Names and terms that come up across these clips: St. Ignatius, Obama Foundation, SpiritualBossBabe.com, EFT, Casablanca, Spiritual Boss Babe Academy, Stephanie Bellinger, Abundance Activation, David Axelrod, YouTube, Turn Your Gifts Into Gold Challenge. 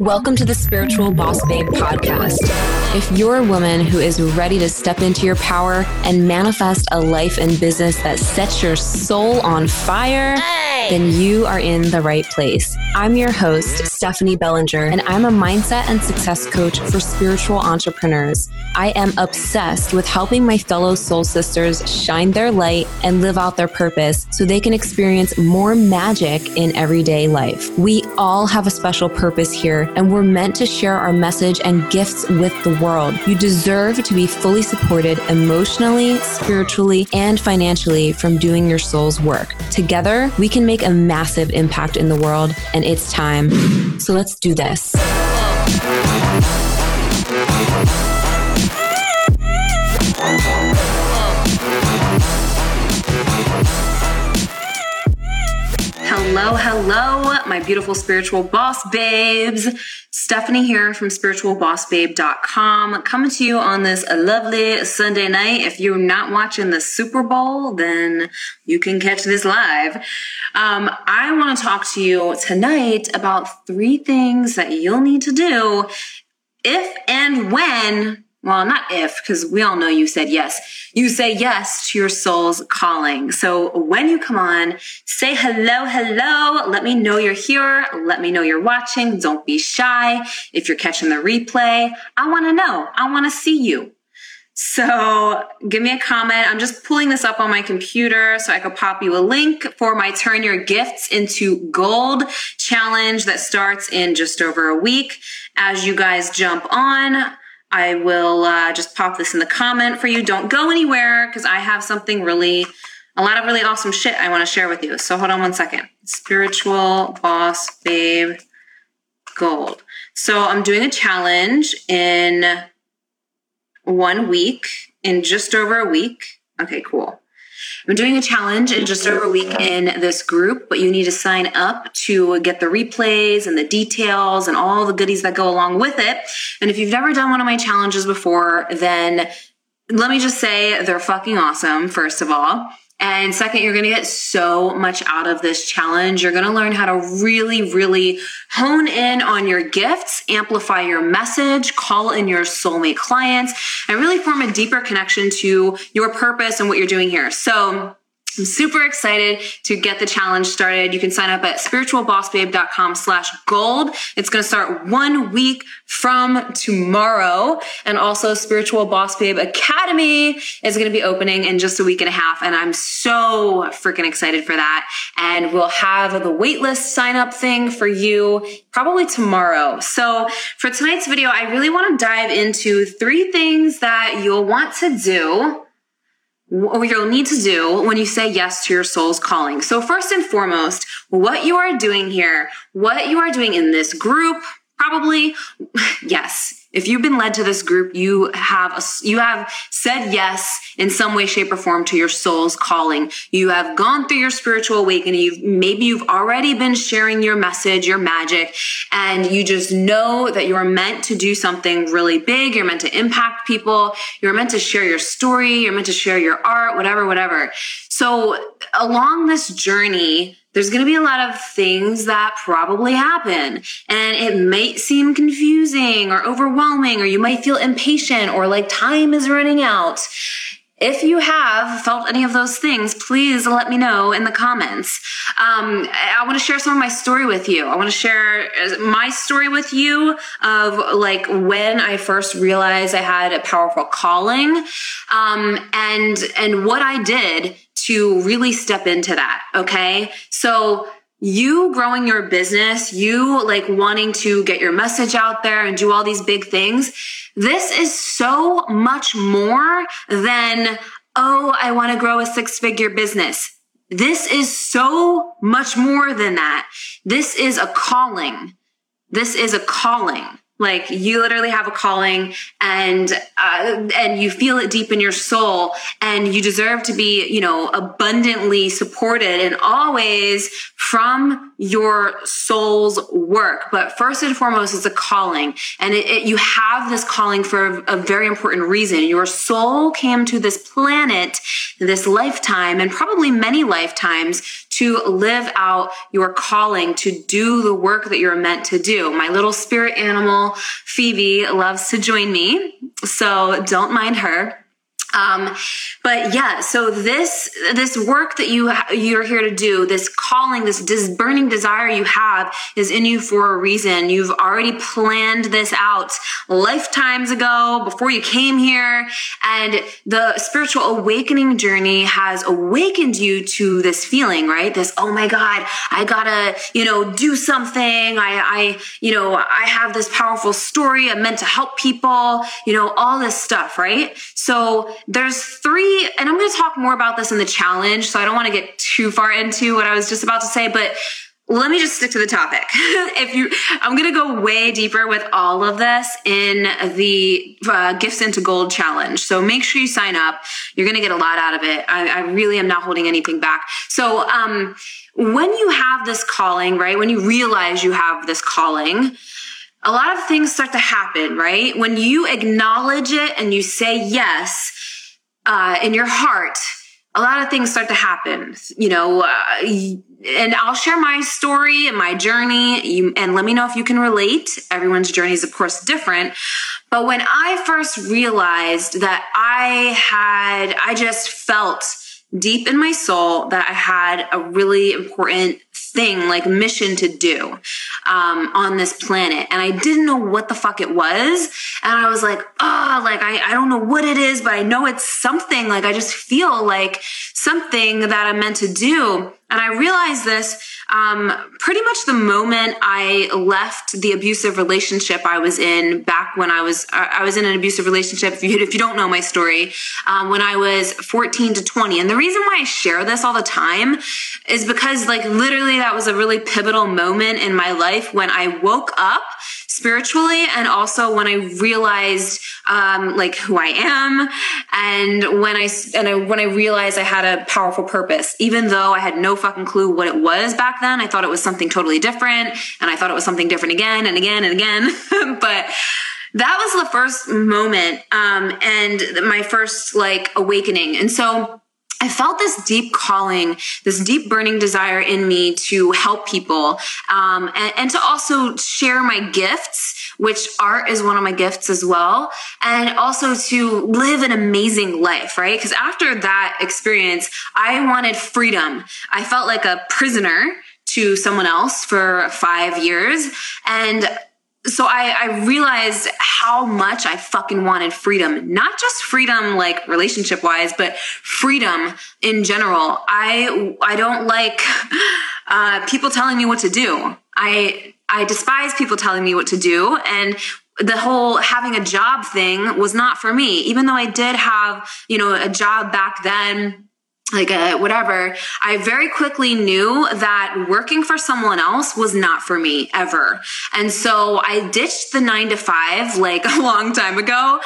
Welcome to the Spiritual Boss Babe podcast. If you're a woman who is ready to step into your power and manifest a life and business that sets your soul on fire, then you are in the right place. I'm your host, Stephanie Bellinger, and I'm a mindset and success coach for spiritual entrepreneurs. I am obsessed with helping my fellow soul sisters shine their light and live out their purpose so they can experience more magic in everyday life. We all have a special purpose here, and we're meant to share our message and gifts with the world. You deserve to be fully supported emotionally, spiritually, and financially from doing your soul's work. Together, we can make a massive impact in the world, and it's time. So let's do this. Hello, my beautiful spiritual boss babes. Stephanie here from SpiritualBossBabe.com, coming to you on this lovely Sunday night. If you're not watching the Super Bowl, then you can catch this live. I want to talk to you tonight about three things that you'll need to do if and when, well, not if, because we all know you said yes. You say yes to your soul's calling. So when you come on, say hello. Let me know you're here. Let me know you're watching. Don't be shy. If you're catching the replay, I want to know. I want to see you. So give me a comment. I'm just pulling this up on my computer so I could pop you a link for my Turn Your Gifts Into Gold Challenge that starts in just over a week. As you guys jump on, I will just pop this in the comment for you. Don't go anywhere because I have something a lot of really awesome shit I want to share with you. So hold on one second. Spiritual Boss Babe Gold. So I'm doing a challenge in 1 week, in just over a week. Okay, cool. I'm doing a challenge in just over a week in this group, but you need to sign up to get the replays and the details and all the goodies that go along with it. And if you've never done one of my challenges before, then let me just say they're fucking awesome, first of all. And second, you're going to get so much out of this challenge. You're going to learn how to really, really hone in on your gifts, amplify your message, call in your soulmate clients, and really form a deeper connection to your purpose and what you're doing here. So I'm super excited to get the challenge started. You can sign up at spiritualbossbabe.com/gold. It's going to start 1 week from tomorrow. And also Spiritual Boss Babe Academy is going to be opening in just a week and a half. And I'm so freaking excited for that. And we'll have the waitlist sign up thing for you probably tomorrow. So for tonight's video, I really want to dive into three things that you'll want to do or you'll need to do when you say yes to your soul's calling. So first and foremost, what you are doing here, what you are doing in this group, probably, yes. If you've been led to this group, you have said yes in some way, shape, or form to your soul's calling. You have gone through your spiritual awakening. Maybe you've already been sharing your message, your magic, and you just know that you're meant to do something really big. You're meant to impact people. You're meant to share your story. You're meant to share your art, whatever. So along this journey, there's going to be a lot of things that probably happen, and it might seem confusing or overwhelming, or you might feel impatient or like time is running out. If you have felt any of those things, please let me know in the comments. I want to share some of my story with you. I want to share my story with you of like when I first realized I had a powerful calling, and what I did to really step into that. Okay. So you growing your business, you like wanting to get your message out there and do all these big things. This is so much more than, oh, I want to grow a 6-figure business. This is so much more than that. This is a calling. Like you literally have a calling and you feel it deep in your soul, and you deserve to be, you know, abundantly supported and always from your soul's work. But first and foremost, it's a calling, and you have this calling for a very important reason. Your soul came to this planet, this lifetime, and probably many lifetimes, to live out your calling, to do the work that you're meant to do. My little spirit animal, Phoebe, loves to join me, so don't mind her. But yeah, so this work that you're here to do, this calling, this burning desire you have is in you for a reason. You've already planned this out lifetimes ago before you came here. And the spiritual awakening journey has awakened you to this feeling, right? This, oh my God, I gotta, you know, do something. I have this powerful story. I'm meant to help people, you know, all this stuff, right? So there's three, and I'm going to talk more about this in the challenge, so I don't want to get too far into what I was just about to say, but let me just stick to the topic. I'm going to go way deeper with all of this in the Gifts into Gold Challenge. So make sure you sign up. You're going to get a lot out of it. I really am not holding anything back. So, when you have this calling, right? When you realize you have this calling, a lot of things start to happen, right? When you acknowledge it and you say yes, in your heart, a lot of things start to happen, you know, and I'll share my story and my journey, and let me know if you can relate. Everyone's journey is, of course, different. But when I first realized that I just felt deep in my soul that I had a really important thing, like mission to do on this planet. And I didn't know what the fuck it was. And I was like, oh, like I don't know what it is, but I know it's something. Like I just feel like something that I'm meant to do. And I realized this pretty much the moment I left the abusive relationship I was in back when I was in an abusive relationship. If you don't know my story, when I was 14 to 20. And the reason why I share this all the time is because, like, literally that was a really pivotal moment in my life when I woke up spiritually, and also when I realized like who I am, and when I realized I had a powerful purpose, even though I had no fucking clue what it was back then. I thought it was something totally different, and I thought it was something different again and again and again. But that was the first moment and my first, like, awakening. And so I felt this deep calling, this deep burning desire in me to help people, and to also share my gifts, which art is one of my gifts as well, and also to live an amazing life, right? Because after that experience, I wanted freedom. I felt like a prisoner to someone else for 5 years, and so I realized how much I fucking wanted freedom, not just freedom, like, relationship wise, but freedom in general. I don't like people telling me what to do. I despise people telling me what to do. And the whole having a job thing was not for me, even though I did have, you know, a job back then. Like, whatever. I very quickly knew that working for someone else was not for me ever. And so I ditched the 9-to-5, like, a long time ago,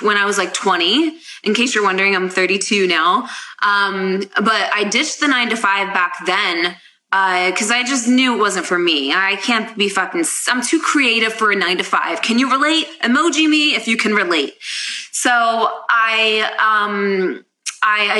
when I was like 20, in case you're wondering, I'm 32 now. But I ditched the 9-to-5 back then, because I just knew it wasn't for me. I can't be fucking, I'm too creative for a 9-to-5. Can you relate? Emoji me if you can relate. So I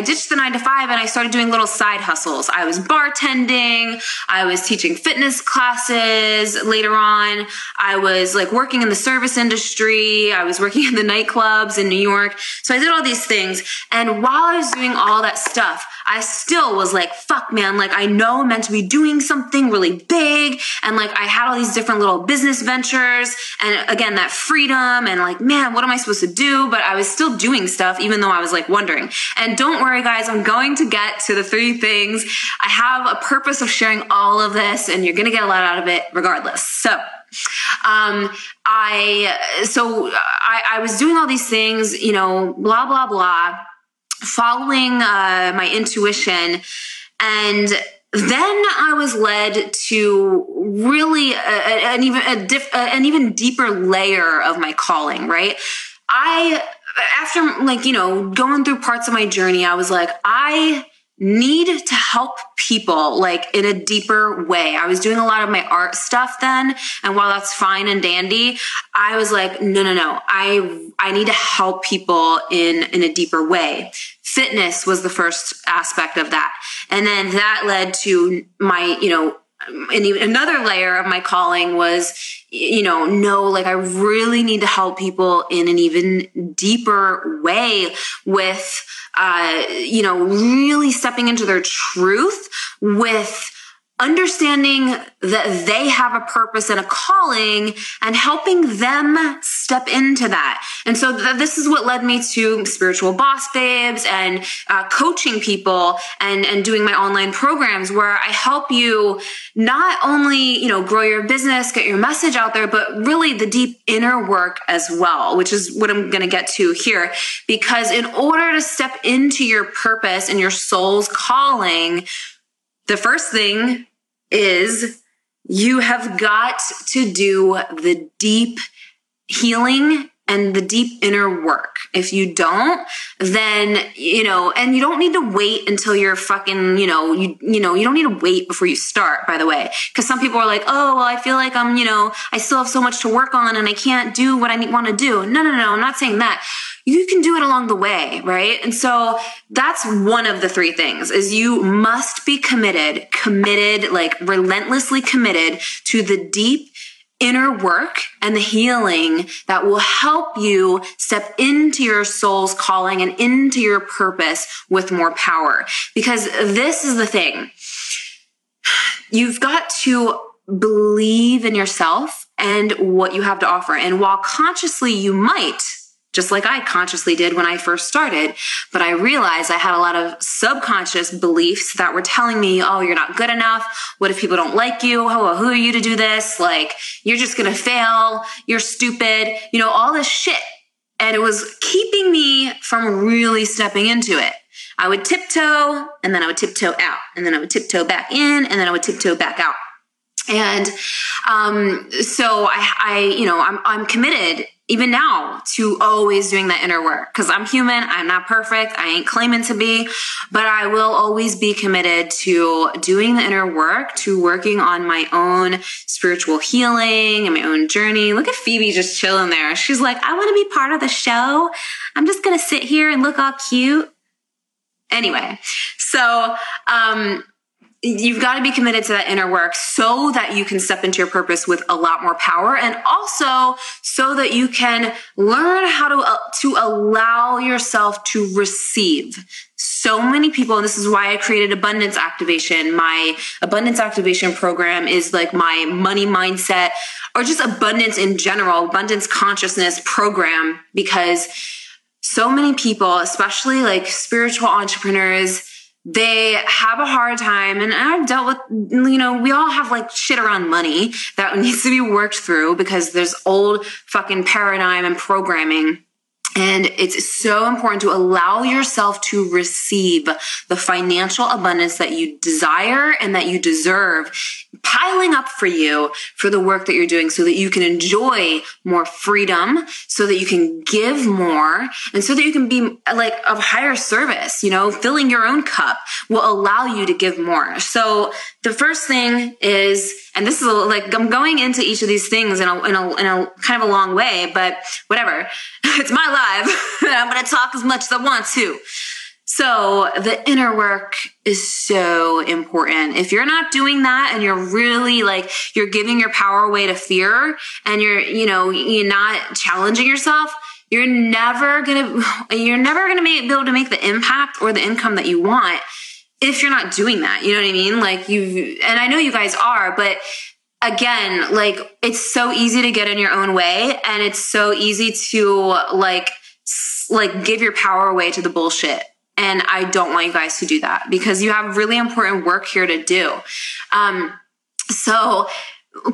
ditched the 9-to-5 and I started doing little side hustles. I was bartending. I was teaching fitness classes later on. I was, like, working in the service industry. I was working in the nightclubs in New York. So I did all these things. And while I was doing all that stuff, I still was like, fuck, man, like, I know I'm meant to be doing something really big. And, like, I had all these different little business ventures. And again, that freedom and, like, man, what am I supposed to do? But I was still doing stuff, even though I was, like, wondering. And don't worry, guys, I'm going to get to the three things. I have a purpose of sharing all of this, and you're going to get a lot out of it regardless. So, I was doing all these things, you know, blah, blah, blah, following my intuition. And then I was led to really an even deeper layer of my calling, right? After going through parts of my journey, I was like, I need to help people like in a deeper way. I was doing a lot of my art stuff then. And while that's fine and dandy, I was like, no. I need to help people in a deeper way. Fitness was the first aspect of that. And then that led to my, and another layer of my calling was, I really need to help people in an even deeper way with, really stepping into their truth, with understanding that they have a purpose and a calling and helping them step into that. And so this is what led me to Spiritual Boss Babes and coaching people and doing my online programs where I help you not only, grow your business, get your message out there, but really the deep inner work as well, which is what I'm going to get to here. Because in order to step into your purpose and your soul's calling, the first thing is you have got to do the deep healing and the deep inner work. If you don't, then, and you don't need to wait until you're fucking, you don't need to wait before you start, by the way. Because some people are like, oh, well, I feel like I'm, I still have so much to work on and I can't do what I want to do. No, I'm not saying that. You can do it along the way, right? And so that's one of the three things is you must be committed, like relentlessly committed to the deep inner work and the healing that will help you step into your soul's calling and into your purpose with more power. Because this is the thing. You've got to believe in yourself and what you have to offer. And while consciously you might, just like I consciously did when I first started, but I realized I had a lot of subconscious beliefs that were telling me, oh, you're not good enough. What if people don't like you? Oh, who are you to do this? Like, you're just going to fail. You're stupid. All this shit. And it was keeping me from really stepping into it. I would tiptoe and then I would tiptoe out and then I would tiptoe back in and then I would tiptoe back out. And so I'm committed even now to always doing that inner work because I'm human. I'm not perfect. I ain't claiming to be, but I will always be committed to doing the inner work, to working on my own spiritual healing and my own journey. Look at Phoebe just chilling there. She's like, I want to be part of the show. I'm just going to sit here and look all cute. Anyway, so, you've got to be committed to that inner work so that you can step into your purpose with a lot more power, and also so that you can learn how to allow yourself to receive. So many people, and this is why I created Abundance Activation. My Abundance Activation program is like my money mindset or just abundance in general, abundance consciousness program, because so many people, especially like spiritual entrepreneurs, they have a hard time, and I've dealt with, we all have like shit around money that needs to be worked through because there's old fucking paradigm and programming. And it's so important to allow yourself to receive the financial abundance that you desire and that you deserve, piling up for you for the work that you're doing so that you can enjoy more freedom, so that you can give more, and so that you can be like of higher service, filling your own cup will allow you to give more. So the first thing is, and this is like, I'm going into each of these things in a kind of a long way, but whatever, it's my life. I'm going to talk as much as I want to. So the inner work is so important. If you're not doing that and you're really like, you're giving your power away to fear and you're not challenging yourself, you're never going to be able to make the impact or the income that you want if you're not doing that. You know what I mean? Like and I know you guys are, but again, like it's so easy to get in your own way, and it's so easy to like give your power away to the bullshit. And I don't want you guys to do that because you have really important work here to do. So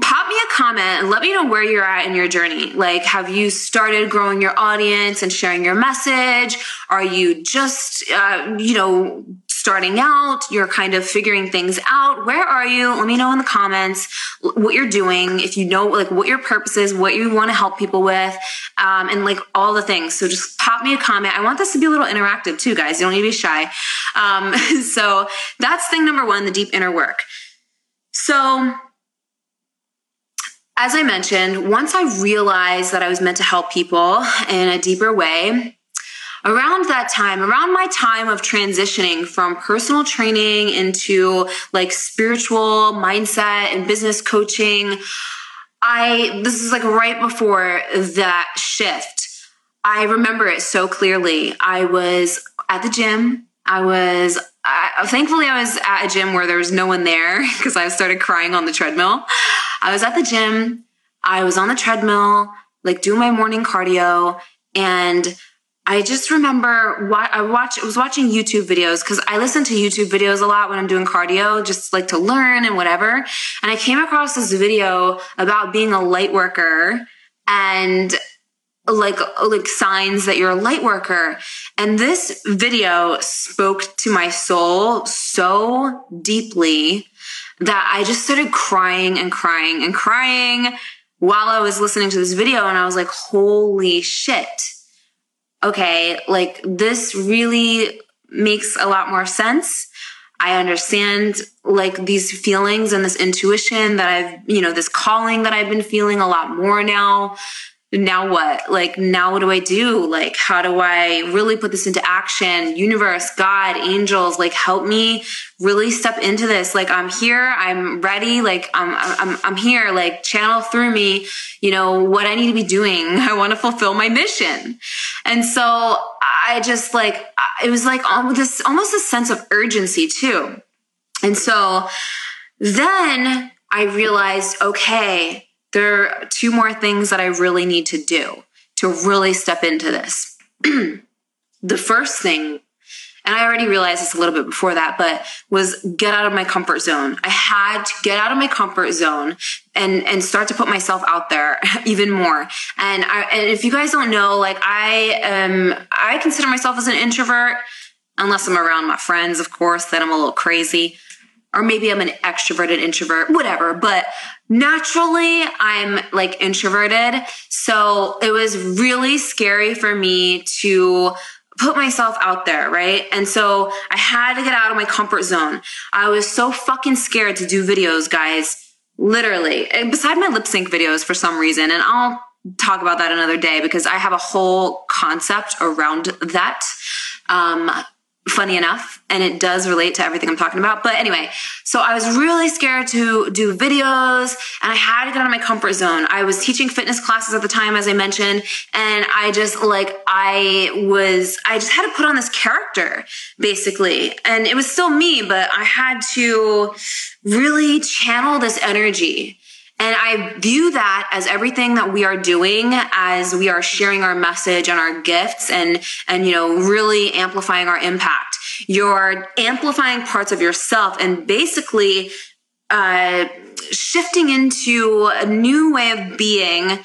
pop me a comment and let me know where you're at in your journey. Like, have you started growing your audience and sharing your message? Are you just starting out, you're kind of figuring things out, where are you? Let me know in the comments what you're doing, if you know, like, what your purpose is, what you want to help people with, and like all the things. So just pop me a comment. I want this to be a little interactive too, guys. You don't need to be shy. So that's thing number one, the deep inner work. So as I mentioned, once I realized that I was meant to help people in a deeper way, around that time, around my time of transitioning from personal training into like spiritual mindset and business coaching, this is like right before that shift. I remember it so clearly. I was at the gym. Thankfully I was at a gym where there was no one there because I started crying on the treadmill. I was at the gym. I was on the treadmill, like doing my morning cardio, and I just remember I was watching YouTube videos because I listen to YouTube videos a lot when I'm doing cardio, just like to learn and whatever. And I came across this video about being a light worker and like signs that you're a light worker. And this video spoke to my soul so deeply that I just started crying and crying and crying while I was listening to this video. And I was like, holy shit. Okay, like this really makes a lot more sense. I understand like these feelings and this intuition that I've, this calling that I've been feeling a lot more now. Now what? Like, now what do I do? Like, how do I really put this into action? Universe, God, angels, like help me really step into this. Like, I'm here, I'm ready. Like, I'm here, like channel through me, what I need to be doing. I want to fulfill my mission. And so I just like, it was like almost this sense of urgency too. And so then I realized, okay, there are two more things that I really need to do to really step into this. The first thing, and I already realized this a little bit before that, but was get out of my comfort zone. I had to get out of my comfort zone and start to put myself out there even more. And if you guys don't know, like I consider myself as an introvert, unless I'm around my friends, of course, then I'm a little crazy. Or maybe I'm an extroverted introvert, whatever. But naturally, I'm like introverted. So it was really scary for me to put myself out there, right? And so I had to get out of my comfort zone. I was so fucking scared to do videos, guys, literally. And beside my lip sync videos for some reason, and I'll talk about that another day because I have a whole concept around that. Funny enough, and it does relate to everything I'm talking about. But anyway, so I was really scared to do videos and I had to get out of my comfort zone. I was teaching fitness classes at the time, as I mentioned, and I just had to put on this character basically. And it was still me, but I had to really channel this energy. And I view that as everything that we are doing as we are sharing our message and our gifts and really amplifying our impact. You're amplifying parts of yourself and basically shifting into a new way of being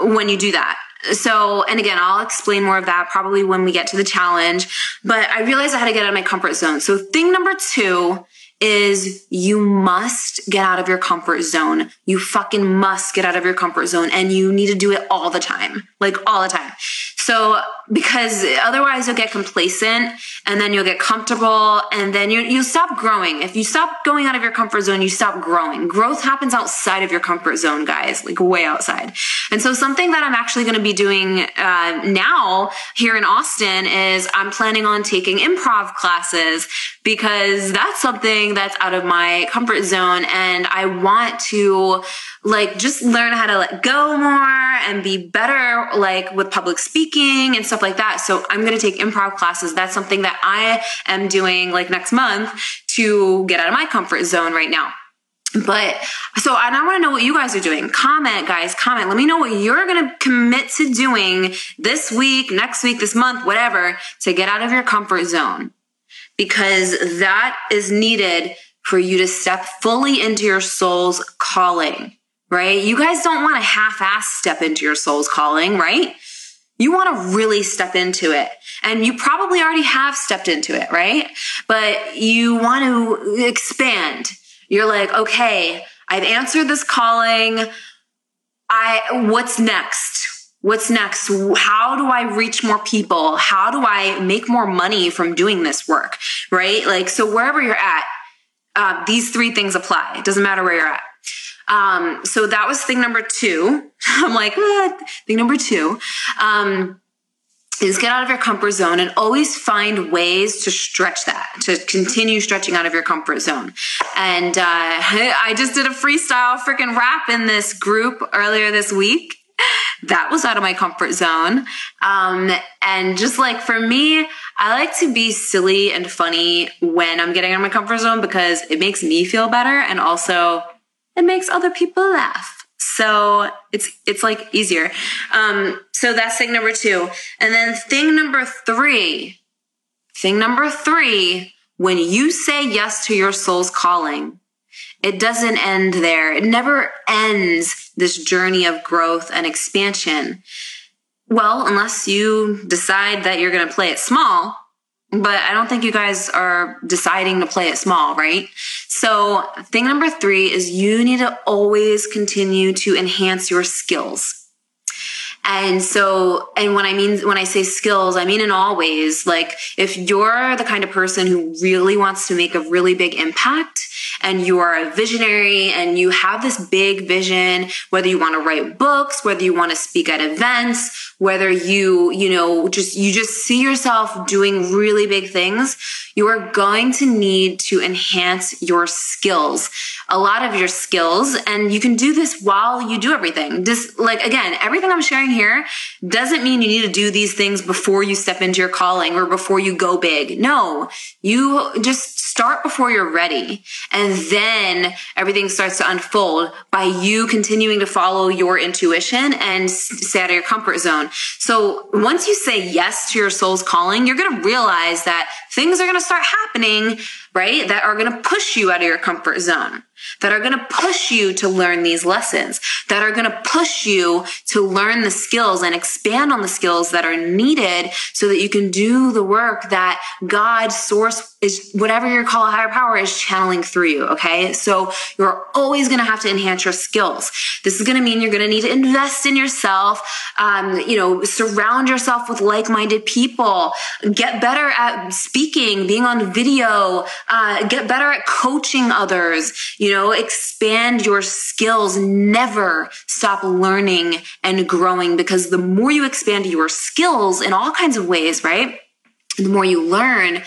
when you do that. So, and again, I'll explain more of that probably when we get to the challenge, but I realized I had to get out of my comfort zone. So thing number two is you must get out of your comfort zone. You fucking must get out of your comfort zone, and you need to do it all the time, like all the time. So, because otherwise you'll get complacent and then you'll get comfortable and then you'll stop growing. If you stop going out of your comfort zone, you stop growing. Growth happens outside of your comfort zone, guys, like way outside. And so something that I'm actually going to be doing now here in Austin is I'm planning on taking improv classes because that's something that's out of my comfort zone. And I want to like, just learn how to let go more and be better, like with public speaking and stuff like that. So I'm going to take improv classes. That's something that I am doing like next month to get out of my comfort zone right now. But so, and I want to know what you guys are doing. Comment, guys, comment. Let me know what you're going to commit to doing this week, next week, this month, whatever, to get out of your comfort zone. Because that is needed for you to step fully into your soul's calling, right? You guys don't want to half-ass step into your soul's calling, right? You want to really step into it. And you probably already have stepped into it, right? But you want to expand. You're like, okay, I've answered this calling. What's next? What's next? How do I reach more people? How do I make more money from doing this work, right? Like, so wherever you're at, these three things apply. It doesn't matter where you're at. So that was thing number two. I'm like, thing number two, is get out of your comfort zone and always find ways to stretch that, to continue stretching out of your comfort zone. And I just did a freestyle freaking rap in this group earlier this week. That was out of my comfort zone. And just like for me, I like to be silly and funny when I'm getting out of my comfort zone because it makes me feel better. And also it makes other people laugh. So it's like easier. So that's thing number two. And then thing number three, when you say yes to your soul's calling, it doesn't end there. It never ends this journey of growth and expansion. Well, unless you decide that you're going to play it small, but I don't think you guys are deciding to play it small, right? So thing number three is you need to always continue to enhance your skills. And so, and when I say skills, I mean in all ways. Like if you're the kind of person who really wants to make a really big impact, and you are a visionary and you have this big vision, whether you want to write books, whether you want to speak at events, whether you just see yourself doing really big things, you are going to need to enhance your skills, a lot of your skills. And you can do this while you do everything. Just like, again, everything I'm sharing here doesn't mean you need to do these things before you step into your calling or before you go big. No, you just start before you're ready. And then everything starts to unfold by you continuing to follow your intuition and stay out of your comfort zone. So once you say yes to your soul's calling, you're going to realize that things are going to start happening, right? That are going to push you out of your comfort zone, that are going to push you to learn these lessons, that are going to push you to learn the skills and expand on the skills that are needed so that you can do the work that God, source, is whatever you call a higher power, is channeling through you. Okay. So you're always going to have to enhance your skills. This is going to mean you're going to need to invest in yourself. Surround yourself with like-minded people, get better at speaking, being on video, get better at coaching others, expand your skills. Never stop learning and growing, because the more you expand your skills in all kinds of ways, right? The more you learn,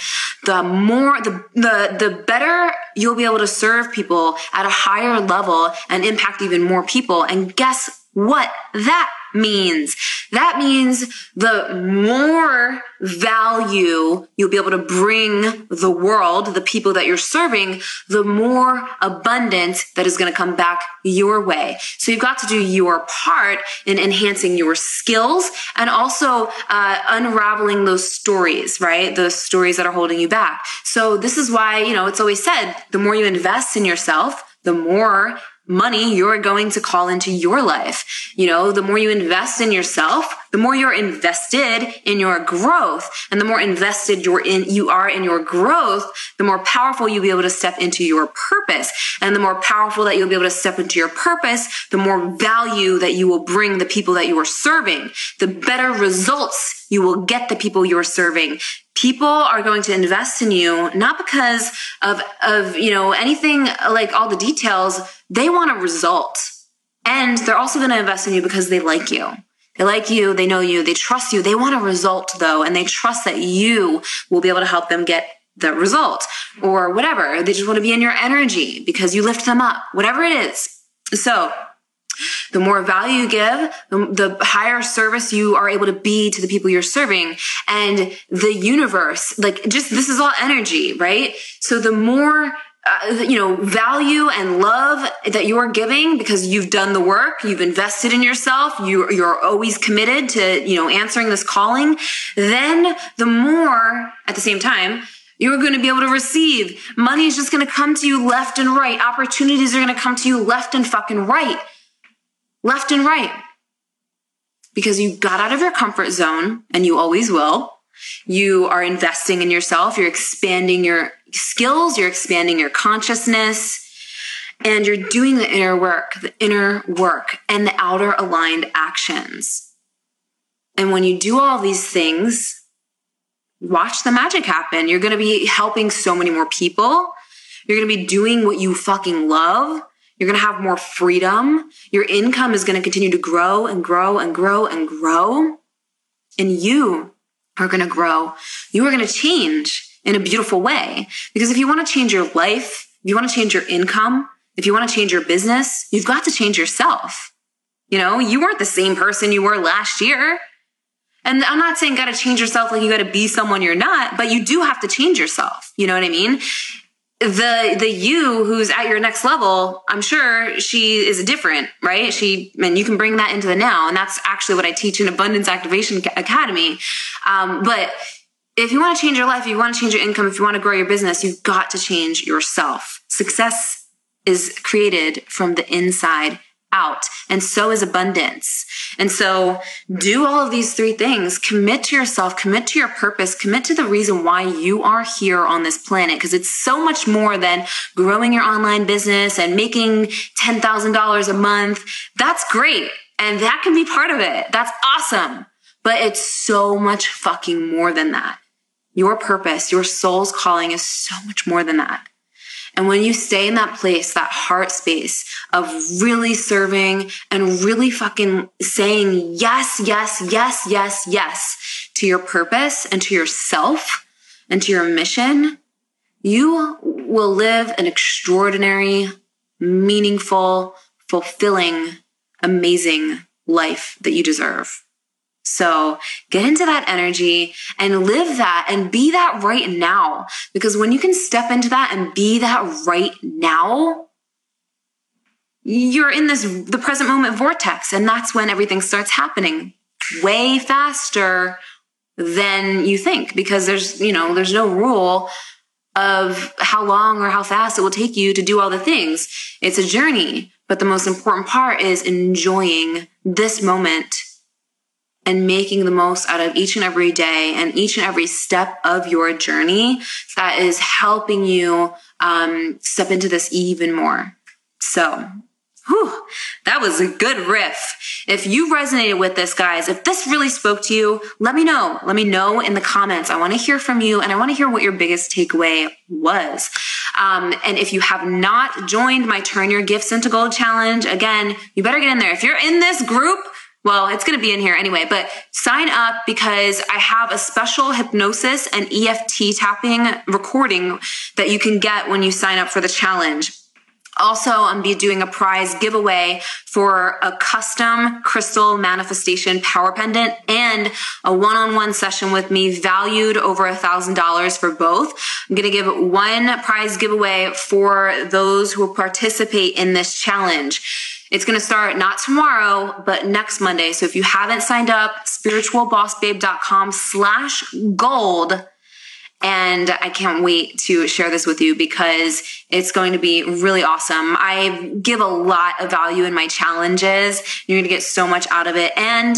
the better you'll be able to serve people at a higher level and impact even more people. And guess what that means? That means the more value you'll be able to bring the world, the people that you're serving, the more abundance that is going to come back your way. So you've got to do your part in enhancing your skills and also unraveling those stories, right? Those stories that are holding you back. So this is why, it's always said, the more you invest in yourself, the more money you're going to call into your life. The more you invest in yourself, the more you're invested in your growth, and the more invested you are in your growth, the more powerful you'll be able to step into your purpose. And the more powerful that you'll be able to step into your purpose, the more value that you will bring the people that you are serving, the better results you will get the people you're serving. People are going to invest in you, not because of anything like all the details. They want a result. And they're also going to invest in you because they like you. They like you. They know you. They trust you. They want a result though. And they trust that you will be able to help them get the result or whatever. They just want to be in your energy because you lift them up, whatever it is. So the more value you give, the higher service you are able to be to the people you're serving, and the universe, this is all energy, right? So the more, value and love that you're giving because you've done the work, you've invested in yourself, you're always committed to, answering this calling, then the more at the same time, you're going to be able to receive. Money is just going to come to you left and right. Opportunities are going to come to you left and fucking right. because you got out of your comfort zone, and you always will. You are investing in yourself. You're expanding your skills. You're expanding your consciousness, and you're doing the inner work and the outer aligned actions. And when you do all these things, watch the magic happen. You're going to be helping so many more people. You're going to be doing what you fucking love. You're going to have more freedom. Your income is going to continue to grow and grow and grow and grow. And you are going to grow. You are going to change in a beautiful way. Because if you want to change your life, if you want to change your income, if you want to change your business, you've got to change yourself. You know, you weren't the same person you were last year. And I'm not saying got to change yourself like you got to be someone you're not, but you do have to change yourself. You know what I mean? The you who's at your next level, I'm sure she is different, right? And you can bring that into the now. And that's actually what I teach in Abundance Activation Academy. But if you want to change your life, if you want to change your income, if you want to grow your business, you've got to change yourself. Success is created from the inside out, and so is abundance. And so do all of these three things. Commit to yourself, commit to your purpose, commit to the reason why you are here on this planet, because it's so much more than growing your online business and making $10,000 a month. That's great. And that can be part of it. That's awesome. But it's so much fucking more than that. Your purpose, your soul's calling is so much more than that. And when you stay in that place, that heart space of really serving and really fucking saying yes, yes, yes, yes, yes to your purpose and to yourself and to your mission, you will live an extraordinary, meaningful, fulfilling, amazing life that you deserve. So get into that energy and live that and be that right now. Because when you can step into that and be that right now, you're in the present moment vortex. And that's when everything starts happening way faster than you think, because there's no rule of how long or how fast it will take you to do all the things. It's a journey. But the most important part is enjoying this moment and making the most out of each and every day and each and every step of your journey that is helping you step into this even more. So, that was a good riff. If you resonated with this, guys, if this really spoke to you, let me know. Let me know in the comments. I want to hear from you, and I want to hear what your biggest takeaway was. And if you have not joined my Turn Your Gifts Into Gold Challenge, again, you better get in there. If you're in this group, well, it's going to be in here anyway, but sign up, because I have a special hypnosis and EFT tapping recording that you can get when you sign up for the challenge. Also, I'm be doing a prize giveaway for a custom crystal manifestation power pendant and a one-on-one session with me valued over $1,000 for both. I'm going to give one prize giveaway for those who participate in this challenge. It's going to start not tomorrow, but next Monday. So if you haven't signed up, spiritualbossbabe.com/gold. And I can't wait to share this with you, because it's going to be really awesome. I give a lot of value in my challenges. You're going to get so much out of it. And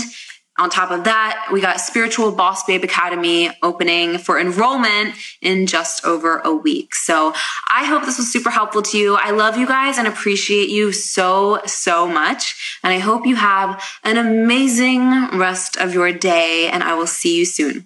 on top of that, we got Spiritual Boss Babe Academy opening for enrollment in just over a week. So I hope this was super helpful to you. I love you guys and appreciate you so, so much. And I hope you have an amazing rest of your day, and I will see you soon.